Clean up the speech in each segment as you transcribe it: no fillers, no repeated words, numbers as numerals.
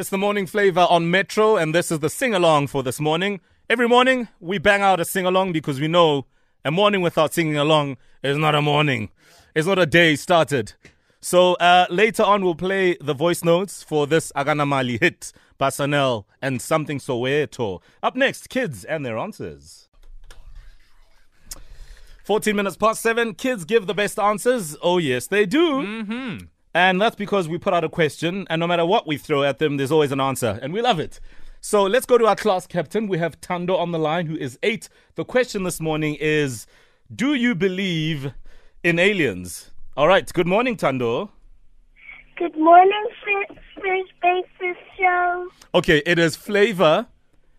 It's the morning flavor on Metro, and this is the sing-along for this morning. Every morning, we bang out a sing-along because we know a morning without singing along is not a morning. It's not a day started. So later on, we'll play the voice notes for this Aganamali hit, Basanel, and something Soweto. Up next, kids and their answers. 14 minutes past 7, kids give the best answers. Oh, yes, they do. Mm-hmm. And that's because we put out a question, and no matter what we throw at them, there's always an answer, and we love it. So let's go to our class captain. We have Thando on the line, who is 8. The question this morning is, do you believe in aliens? All right, good morning, Thando. Good morning, Fresh Base Show. Okay, it is Flavor.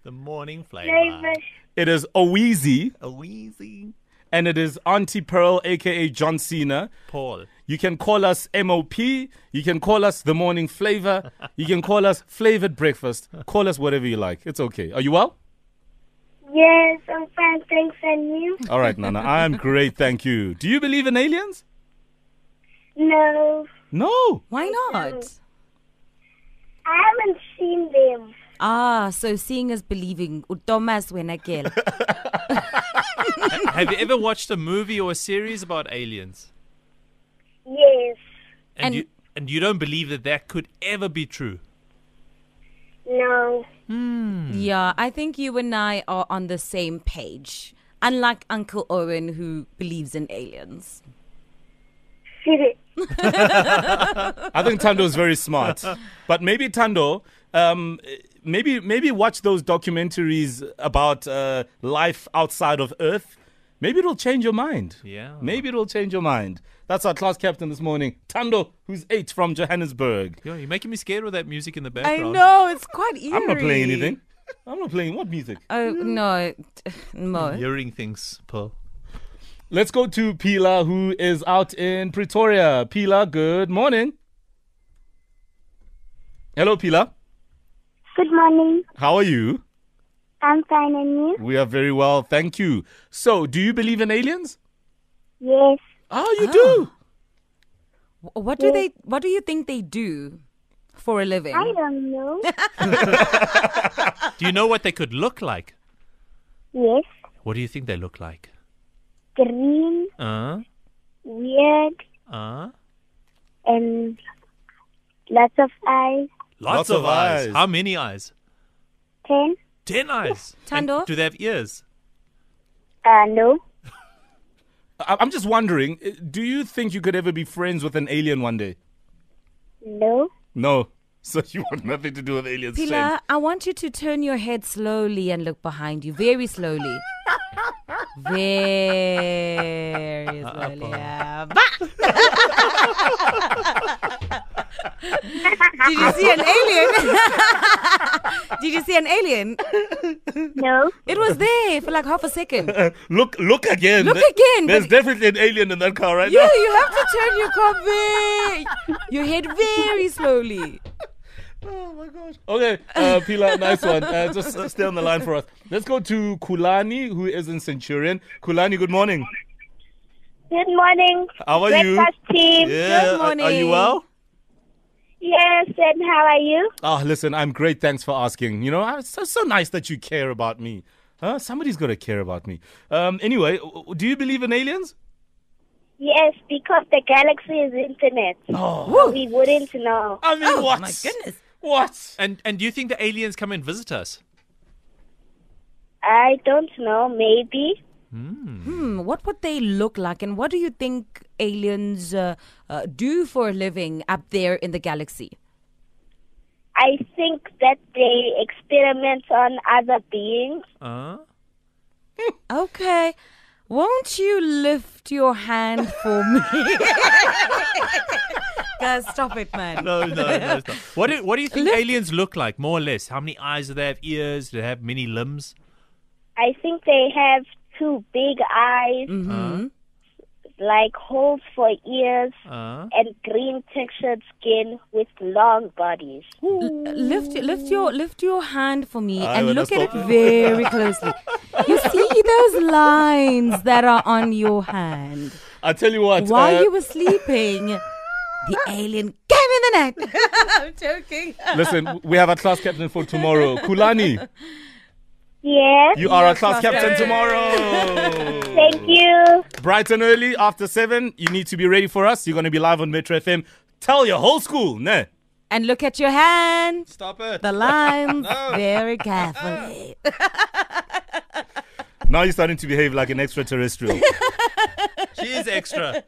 The morning Flavor. It is Oweezy. Oweezy. And it is Auntie Pearl, a.k.a. John Cena. Paul. You can call us MOP. You can call us The Morning Flavor. You can call us Flavored Breakfast. Call us whatever you like. It's okay. Are you well? Yes, I'm fine. Thanks. And you? All right, Nana. I'm great. Thank you. Do you believe in aliens? No. No? Why not? I haven't seen them. Ah, so seeing is believing. Utomas wenakela. Have you ever watched a movie or a series about aliens? Yes. And you don't believe that could ever be true? No. Yeah, I think you and I are on the same page. Unlike Uncle Owen, who believes in aliens. I think Thando is very smart. But maybe Thando... Maybe watch those documentaries about life outside of Earth. Maybe it'll change your mind. Yeah. Maybe it'll change your mind. That's our class captain this morning, Thando, who's 8 from Johannesburg. Yo, you're making me scared with that music in the background. I know, it's quite eerie. I'm not playing anything. I'm not playing. What music? Oh, no. Hearing things, Paul. Let's go to Pila, who is out in Pretoria. Pila, good morning. Hello, Pila. Good morning. How are you? I'm fine, and you? We are very well, thank you. So, do you believe in aliens? Yes. Oh, you do? What do you think they do for a living? I don't know. Do you know what they could look like? Yes. What do you think they look like? Green. Weird. And lots of eyes. Lots of eyes. How many eyes? 10. 10 eyes. Thando? Do they have ears? No. I'm just wondering, do you think you could ever be friends with an alien one day? No. No. So you want nothing to do with aliens? Pila, shame. I want you to turn your head slowly and look behind you. Very slowly. Very slowly. Did you see an alien? Did you see an alien? No. It was there for like half a second. Look again. Look again. There's definitely an alien in that car right now. Yeah, you have to turn your car your head very slowly. Oh my gosh. Okay, Pila, nice one. Just stay on the line for us. Let's go to Kulani, who is in Centurion. Kulani, good morning. Good morning. How are you? Breakfast team. Yeah. Good morning. Are you well? Yes, and how are you? Oh, listen, I'm great. Thanks for asking. You know, it's so nice that you care about me. Huh? Somebody's got to care about me. Anyway, do you believe in aliens? Yes, because the galaxy is infinite. Oh. We wouldn't know. I mean, what? Oh, my goodness. What? And do you think the aliens come and visit us? I don't know. Maybe. What would they look like, and what do you think aliens do for a living up there in the galaxy? I think that they experiment on other beings. Okay. Won't you lift your hand for me? Guys, stop it, man. No, stop. What do you think aliens look like, more or less? How many eyes do they have, ears? Do they have many limbs? I think they have 2 big eyes, like holes for ears, and green textured skin with long bodies. Lift your hand for me and look at it very closely. You see those lines that are on your hand? I tell you what. While you were sleeping, The alien came in the night. I'm joking. Listen, we have a class captain for tomorrow. Kulani. Yes. You are a class captain tomorrow. Thank you. Bright and early, after 7, you need to be ready for us. You're going to be live on Metro FM. Tell your whole school, no. And look at your hand. Stop it. The lines. No. Very carefully. Now you're starting to behave like an extraterrestrial. She is extra.